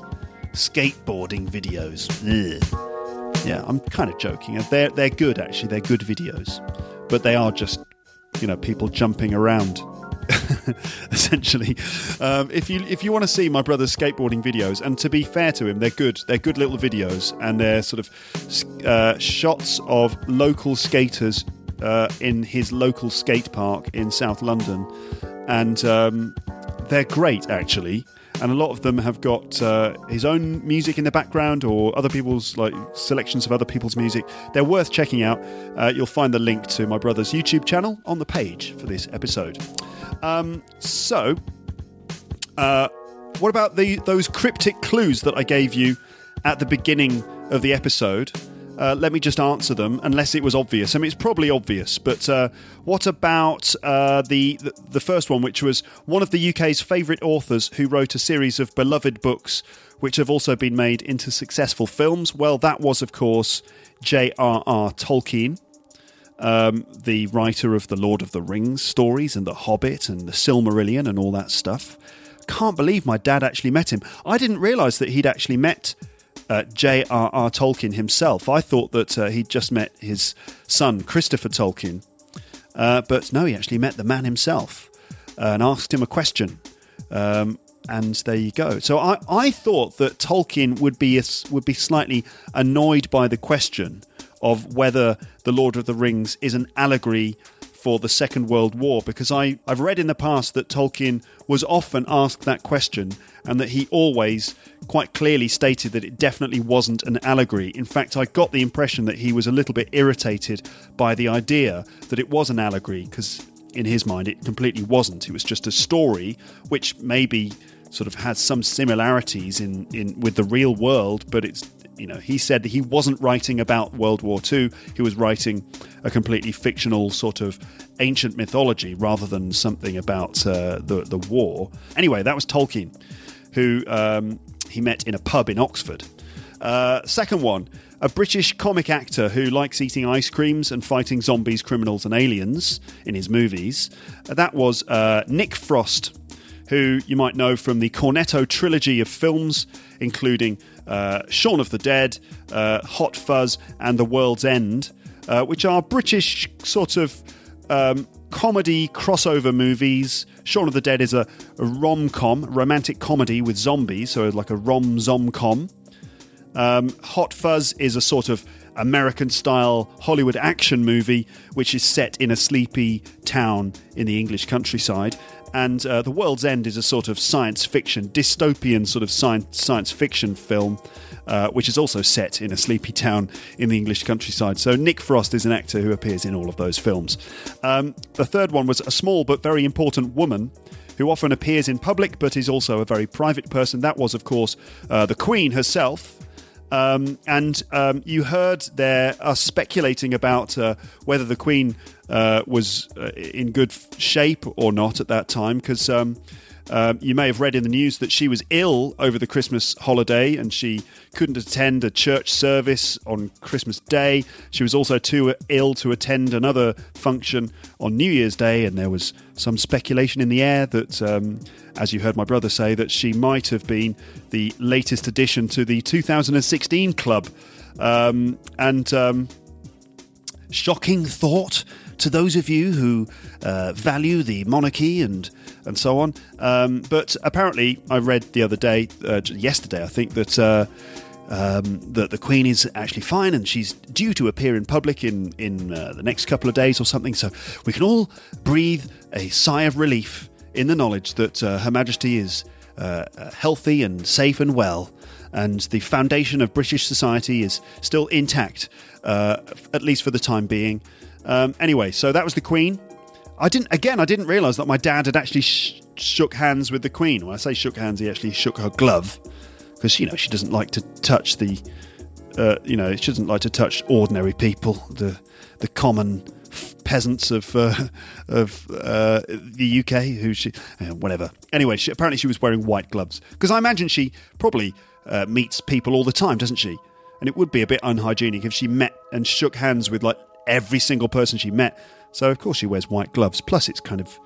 skateboarding videos. Ugh. Yeah, I'm kind of joking. They're, they're good, actually. They're good videos. But they are just, you know, people jumping around, essentially. Um, if you if you want to see my brother's skateboarding videos, and to be fair to him, they're good. They're good little videos, and they're sort of uh, shots of local skaters Uh, in his local skate park in South London, and um, they're great, actually, and a lot of them have got uh, his own music in the background or other people's, like, selections of other people's music. They're worth checking out. Uh, you'll find the link to my brother's YouTube channel on the page for this episode. Um, so uh, what about the those cryptic clues that I gave you at the beginning of the episode? Uh, let me just answer them, unless it was obvious. I mean, it's probably obvious, but uh, what about uh, the, the the first one, which was one of the U K's favourite authors who wrote a series of beloved books, which have also been made into successful films? Well, that was, of course, J R R. Tolkien, um, the writer of the Lord of the Rings stories and the Hobbit and the Silmarillion and all that stuff. Can't believe my dad actually met him. I didn't realise that he'd actually met Uh, J R R. Tolkien himself. I thought that uh, he'd just met his son, Christopher Tolkien. Uh, but no, he actually met the man himself uh, and asked him a question. Um, and there you go. So I, I thought that Tolkien would be a, would be slightly annoyed by the question of whether The Lord of the Rings is an allegory for the Second World War, because I, I've read in the past that Tolkien was often asked that question and that he always quite clearly stated that it definitely wasn't an allegory. In fact, I got the impression that he was a little bit irritated by the idea that it was an allegory, because in his mind it completely wasn't. It was just a story which maybe sort of has some similarities in, in with the real world, but it's, you know, he said that he wasn't writing about World War Two. He was writing a completely fictional sort of ancient mythology rather than something about uh, the, the war. Anyway, that was Tolkien, who um, he met in a pub in Oxford. Uh, second one, a British comic actor who likes eating ice creams and fighting zombies, criminals and aliens in his movies. That was uh, Nick Frost, who you might know from the Cornetto trilogy of films, including uh, Shaun of the Dead, uh, Hot Fuzz and The World's End, uh, which are British sort of um, comedy crossover movies. Shaun of the Dead is a, a rom-com, romantic comedy with zombies, so like a rom-zom-com. Um, Hot Fuzz is a sort of American-style Hollywood action movie which is set in a sleepy town in the English countryside. And uh, The World's End is a sort of science fiction, dystopian sort of science, science fiction film, uh, which is also set in a sleepy town in the English countryside. So Nick Frost is an actor who appears in all of those films. Um, the third one was a small but very important woman who often appears in public but is also a very private person. That was, of course, uh, the Queen herself. Um, and um, you heard there us speculating about uh, whether the Queen uh, was uh, in good shape or not at that time, because um, uh, you may have read in the news that she was ill over the Christmas holiday and she couldn't attend a church service on Christmas Day. She was also too ill to attend another function on New Year's Day, and there was some speculation in the air that, um, as you heard my brother say, that she might have been the latest addition to the two thousand sixteen club. Um, and um, shocking thought to those of you who uh, value the monarchy and and so on. Um, but apparently, I read the other day, uh, yesterday, I think, that... Uh, Um, that the Queen is actually fine and she's due to appear in public in, in uh, the next couple of days or something. So we can all breathe a sigh of relief in the knowledge that uh, Her Majesty is uh, healthy and safe and well, and the foundation of British society is still intact, uh, at least for the time being. Um, anyway, so that was the Queen. I didn't, again, I didn't realise that my dad had actually sh- shook hands with the Queen. When I say shook hands, he actually shook her glove, because, you know, she doesn't like to touch the, uh, you know, she doesn't like to touch ordinary people, the the common f- peasants of uh, of uh, the U K, who she, uh, whatever. Anyway, she, apparently she was wearing white gloves, because I imagine she probably uh, meets people all the time, doesn't she? And it would be a bit unhygienic if she met and shook hands with, like, every single person she met. So, of course, she wears white gloves. Plus, it's kind of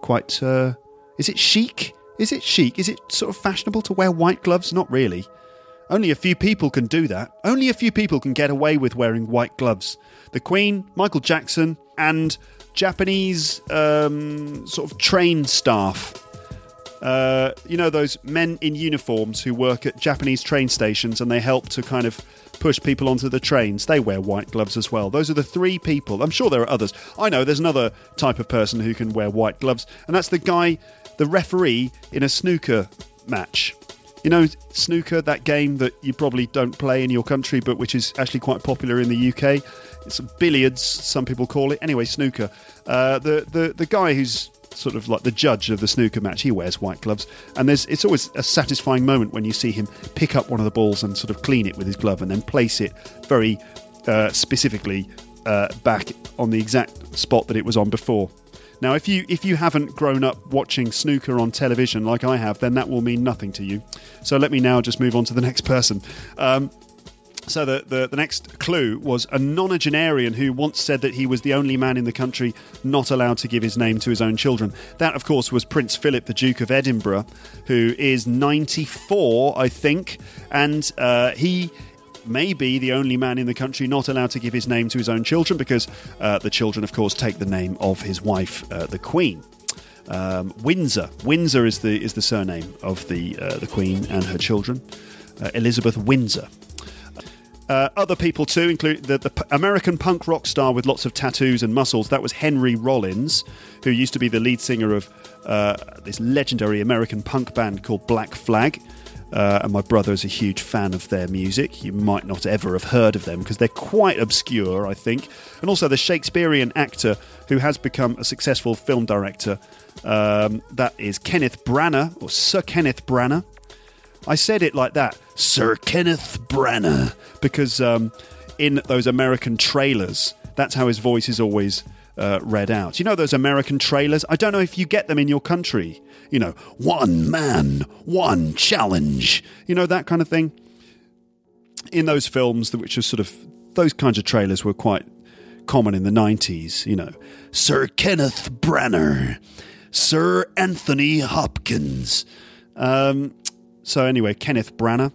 quite, uh, is it chic? Is it chic? Is it sort of fashionable to wear white gloves? Not really. Only a few people can do that. Only a few people can get away with wearing white gloves. The Queen, Michael Jackson, and Japanese um, sort of train staff. Uh, you know, those men in uniforms who work at Japanese train stations and they help to kind of push people onto the trains. They wear white gloves as well. Those are the three people. I'm sure there are others. I know there's another type of person who can wear white gloves, and that's the guy... the referee in a snooker match. You know, snooker, that game that you probably don't play in your country, but which is actually quite popular in the U K. It's billiards, some people call it. Anyway, snooker. Uh, the, the, the guy who's sort of like the judge of the snooker match, he wears white gloves. And there's it's always a satisfying moment when you see him pick up one of the balls and sort of clean it with his glove and then place it very uh, specifically uh, back on the exact spot that it was on before. Now, if you if you haven't grown up watching snooker on television like I have, then that will mean nothing to you. So let me now just move on to the next person. Um, so the, the, the next clue was a nonagenarian who once said that he was the only man in the country not allowed to give his name to his own children. That, of course, was Prince Philip, the Duke of Edinburgh, who is ninety-four, I think, and uh, he... may be the only man in the country not allowed to give his name to his own children, because uh, the children, of course, take the name of his wife, uh, the Queen. Um, Windsor, Windsor is the is the surname of the uh, the Queen and her children, uh, Elizabeth Windsor. Uh, other people too, including the, the American punk rock star with lots of tattoos and muscles. That was Henry Rollins, who used to be the lead singer of uh, this legendary American punk band called Black Flag. Uh, and my brother is a huge fan of their music. You might not ever have heard of them because they're quite obscure, I think. And also the Shakespearean actor who has become a successful film director. Um, that is Kenneth Branagh, or Sir Kenneth Branagh. I said it like that, Sir Kenneth Branagh, because um, in those American trailers, that's how his voice is always uh, read out. You know those American trailers? I don't know if you get them in your country. You know, one man, one challenge. You know, that kind of thing. In those films, which are sort of, those kinds of trailers were quite common in the nineties, you know. Sir Kenneth Branagh, Sir Anthony Hopkins. Um, so anyway, Kenneth Branagh.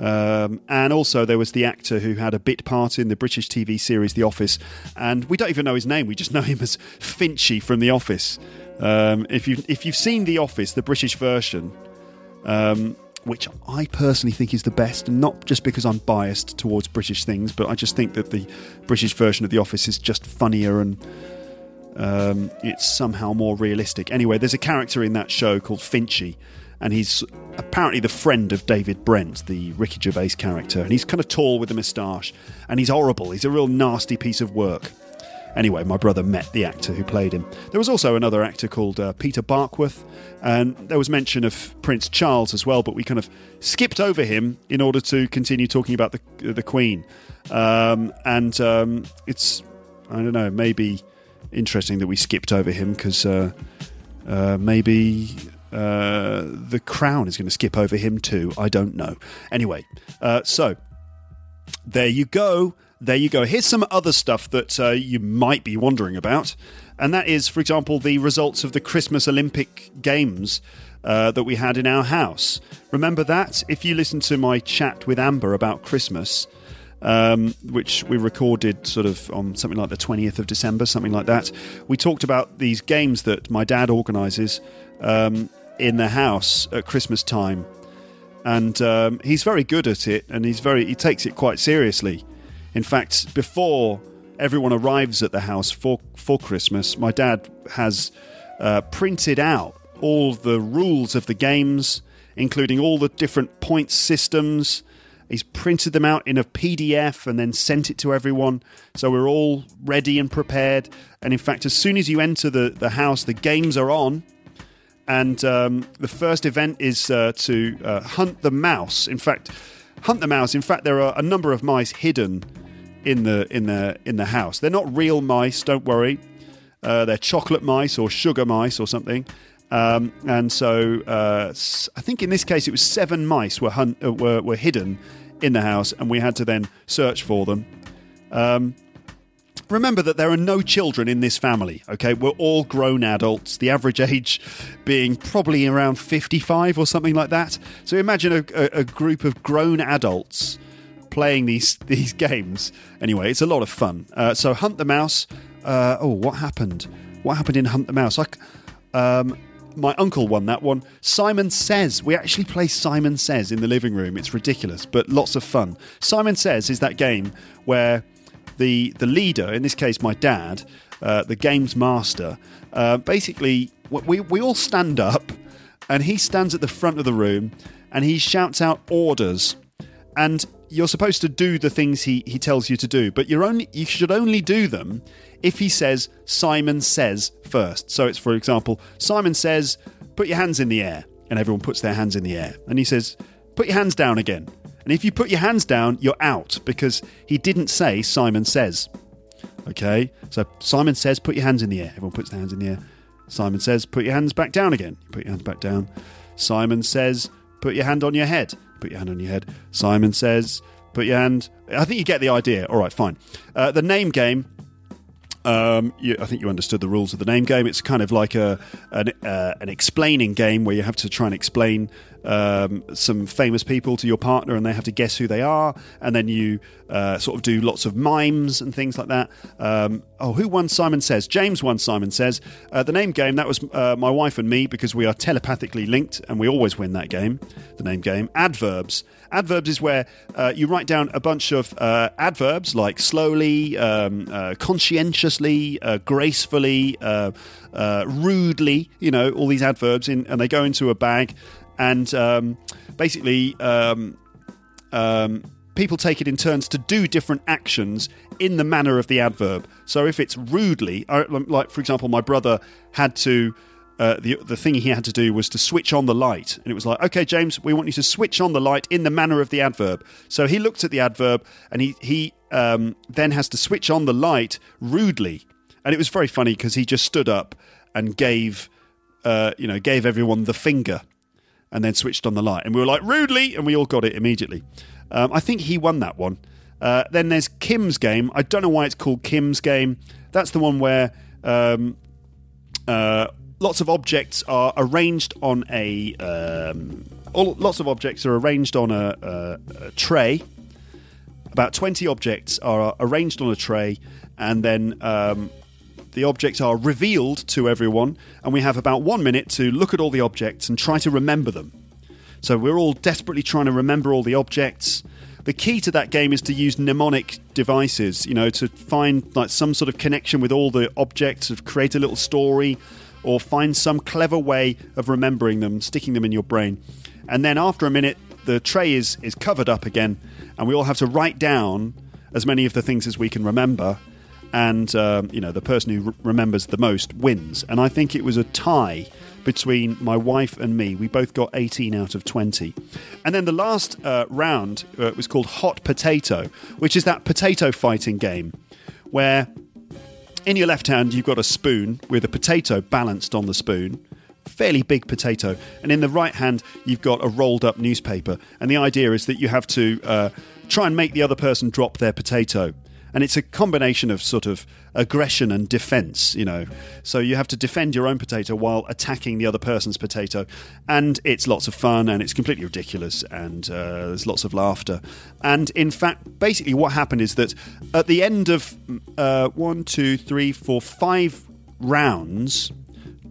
Um, and also there was the actor who had a bit part in the British T V series The Office. And we don't even know his name. We just know him as Finchy from The Office. Um, if you've, if you've seen The Office, the British version, um, which I personally think is the best, not just because I'm biased towards British things, but I just think that the British version of The Office is just funnier and um, it's somehow more realistic. Anyway, there's a character in that show called Finchy, and he's apparently the friend of David Brent, the Ricky Gervais character, and he's kind of tall with a moustache, and he's horrible. He's a real nasty piece of work. Anyway, my brother met the actor who played him. There was also another actor called uh, Peter Barkworth, and there was mention of Prince Charles as well, but we kind of skipped over him in order to continue talking about the the Queen. Um, and um, it's, I don't know, maybe interesting that we skipped over him because uh, uh, maybe uh, the Crown is going to skip over him too. I don't know. Anyway, uh, so there you go. There you go. Here's some other stuff that uh, you might be wondering about. And that is, for example, the results of the Christmas Olympic Games uh, that we had in our house. Remember that? If you listen to my chat with Amber about Christmas, um, which we recorded sort of on something like the twentieth of December, something like that, we talked about these games that my dad organises um, in the house at Christmas time. And um, he's very good at it, and he's very he takes it quite seriously. In fact, before everyone arrives at the house for for Christmas, my dad has uh, printed out all the rules of the games, including all the different point systems. He's printed them out in a P D F and then sent it to everyone. So we're all ready and prepared. And in fact, as soon as you enter the, the house, the games are on. And um, the first event is uh, to uh, hunt the mouse. In fact, hunt the mouse. In fact, there are a number of mice hidden in the in the in the house. They're not real mice, don't worry. Uh, they're chocolate mice or sugar mice or something. Um, and so, uh, I think in this case, it was seven mice were hunt uh, were were hidden in the house, and we had to then search for them. Um, remember that there are no children in this family. Okay, we're all grown adults. The average age being probably around fifty-five or something like that. So imagine a, a group of grown adults playing these these games. Anyway, it's a lot of fun. Uh, so Hunt the Mouse. Uh, oh, what happened? What happened in Hunt the Mouse? I, um, my uncle won that one. Simon Says. We actually play Simon Says in the living room. It's ridiculous, but lots of fun. Simon Says is that game where the the leader, in this case my dad, uh, the games master, uh, basically we we all stand up and he stands at the front of the room and he shouts out orders, and you're supposed to do the things he, he tells you to do, but you're only you should only do them if he says Simon Says first. So it's, for example, Simon says put your hands in the air, and everyone puts their hands in the air, and he says put your hands down again. And if you put your hands down, you're out, because he didn't say Simon Says. Okay? So Simon Says, put your hands in the air. Everyone puts their hands in the air. Simon Says, put your hands back down again. Put your hands back down. Simon Says, put your hand on your head. Put your hand on your head. Simon Says, put your hand... I think you get the idea. All right, fine. Uh, the name game... Um, you, I think you understood the rules of the name game. It's kind of like a an, uh, an explaining game where you have to try and explain um, some famous people to your partner and they have to guess who they are, and then you uh, sort of do lots of mimes and things like that. Um, oh, who won Simon Says? James won Simon Says. Uh, the name game, that was uh, my wife and me, because we are telepathically linked and we always win that game, the name game. Adverbs. Adverbs is where uh, you write down a bunch of uh, adverbs like slowly, um, uh, conscientiously, uh, gracefully, uh, uh, rudely, you know, all these adverbs, in, and they go into a bag. And um, basically, um, um, people take it in turns to do different actions in the manner of the adverb. So if it's rudely, like, for example, my brother had to... Uh, the the thing he had to do was to switch on the light. And it was like, okay, James, we want you to switch on the light in the manner of the adverb. So he looked at the adverb and he, he um, then has to switch on the light rudely. And it was very funny because he just stood up and gave, uh, you know, gave everyone the finger and then switched on the light. And we were like, rudely! And we all got it immediately. Um, I think he won that one. Uh, then there's Kim's game. I don't know why it's called Kim's game. That's the one where... Um, uh, Lots of objects are arranged on a. Um, all, lots of objects are arranged on a, a, a tray. About twenty objects are arranged on a tray, and then um, the objects are revealed to everyone. And we have about one minute to look at all the objects and try to remember them. So we're all desperately trying to remember all the objects. The key to that game is to use mnemonic devices, you know, to find like some sort of connection with all the objects, to create a little story, or find some clever way of remembering them, sticking them in your brain. And then after a minute, the tray is, is covered up again, and we all have to write down as many of the things as we can remember, and um, you know, the person who re- remembers the most wins. And I think it was a tie between my wife and me. We both got eighteen out of twenty. And then the last uh, round uh, was called Hot Potato, which is that potato fighting game where... in your left hand, you've got a spoon with a potato balanced on the spoon, fairly big potato. And in the right hand, you've got a rolled up newspaper. And the idea is that you have to uh, try and make the other person drop their potato. And it's a combination of sort of aggression and defense, you know. So you have to defend your own potato while attacking the other person's potato. And it's lots of fun, and it's completely ridiculous, and uh, there's lots of laughter. And in fact, basically what happened is that at the end of uh, one, two, three, four, five rounds,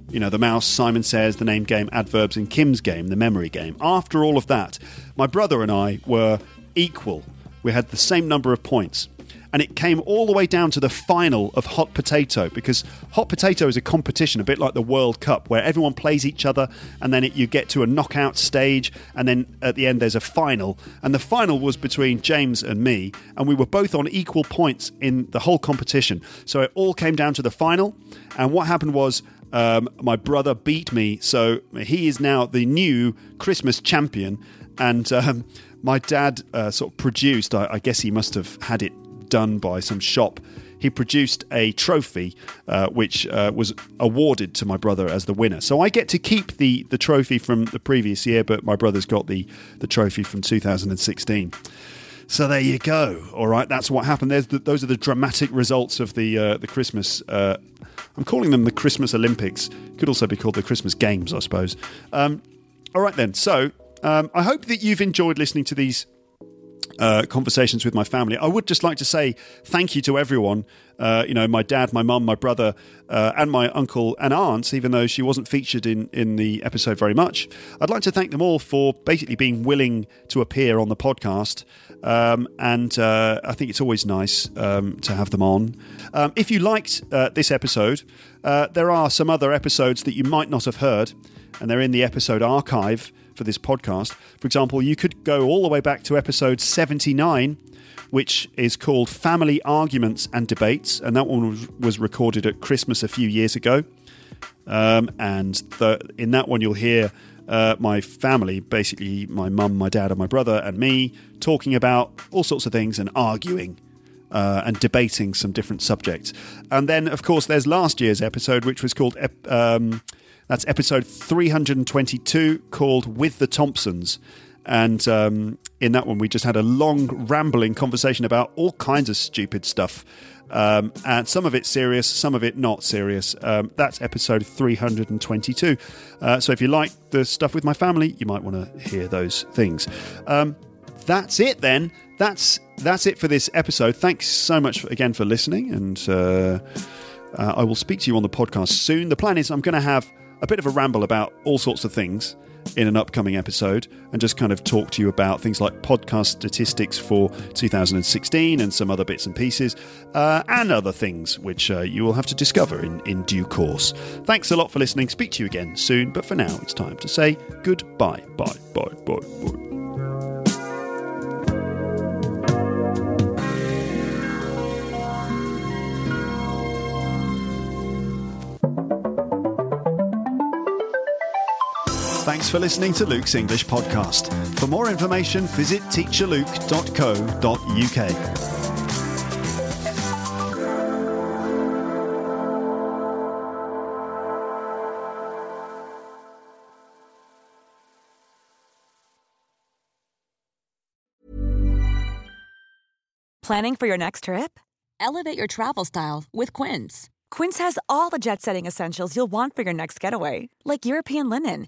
you know, the mouse, Simon Says, the name game, adverbs, and Kim's game, the memory game. After all of that, my brother and I were equal. We had the same number of points. And it came all the way down to the final of Hot Potato, because Hot Potato is a competition, a bit like the World Cup, where everyone plays each other, and then it, you get to a knockout stage, and then at the end there's a final. And the final was between James and me, and we were both on equal points in the whole competition. So it all came down to the final, and what happened was um, my brother beat me, so he is now the new Christmas champion. And um, my dad uh, sort of produced, I, I guess he must have had it done by some shop. He produced a trophy uh, which uh, was awarded to my brother as the winner. So I get to keep the the trophy from the previous year, but my brother's got the the trophy from two thousand sixteen. So there you go. All right, that's what happened. There's the, those are the dramatic results of the uh, the Christmas. Uh, I'm calling them the Christmas Olympics. Could also be called the Christmas Games, I suppose. Um, all right then. So um, I hope that you've enjoyed listening to these Uh, conversations with my family. I would just like to say thank you to everyone, uh, you know, my dad, my mum, my brother, uh, and my uncle and aunts, even though she wasn't featured in, in the episode very much. I'd like to thank them all for basically being willing to appear on the podcast. Um, and uh, I think it's always nice um, to have them on. Um, if you liked uh, this episode, uh, there are some other episodes that you might not have heard, and they're in the episode archive for this podcast. For example, you could go all the way back to episode seventy-nine, which is called Family Arguments and Debates, and that one was recorded at Christmas a few years ago. Um, and the, in that one you'll hear uh, my family, basically my mum, my dad and my brother and me, talking about all sorts of things and arguing uh, and debating some different subjects. And then, of course, there's last year's episode, which was called... Ep- um, That's episode three hundred twenty-two, called With the Thompsons. And um, in that one, we just had a long, rambling conversation about all kinds of stupid stuff. Um, and some of it serious, some of it not serious. Um, that's episode three hundred twenty-two. Uh, so if you like the stuff with my family, you might want to hear those things. Um, that's it then. That's that's it for this episode. Thanks so much for, again for listening. And uh, uh, I will speak to you on the podcast soon. The plan is I'm going to have a bit of a ramble about all sorts of things in an upcoming episode and just kind of talk to you about things like podcast statistics for two thousand sixteen and some other bits and pieces uh, and other things which uh, you will have to discover in, in due course. Thanks a lot for listening. Speak to you again soon, but for now it's time to say goodbye. Bye, bye, bye, bye. Thanks for listening to Luke's English Podcast. For more information, visit teacher luke dot co dot u k. Planning for your next trip? Elevate your travel style with Quince. Quince has all the jet-setting essentials you'll want for your next getaway, like European linen,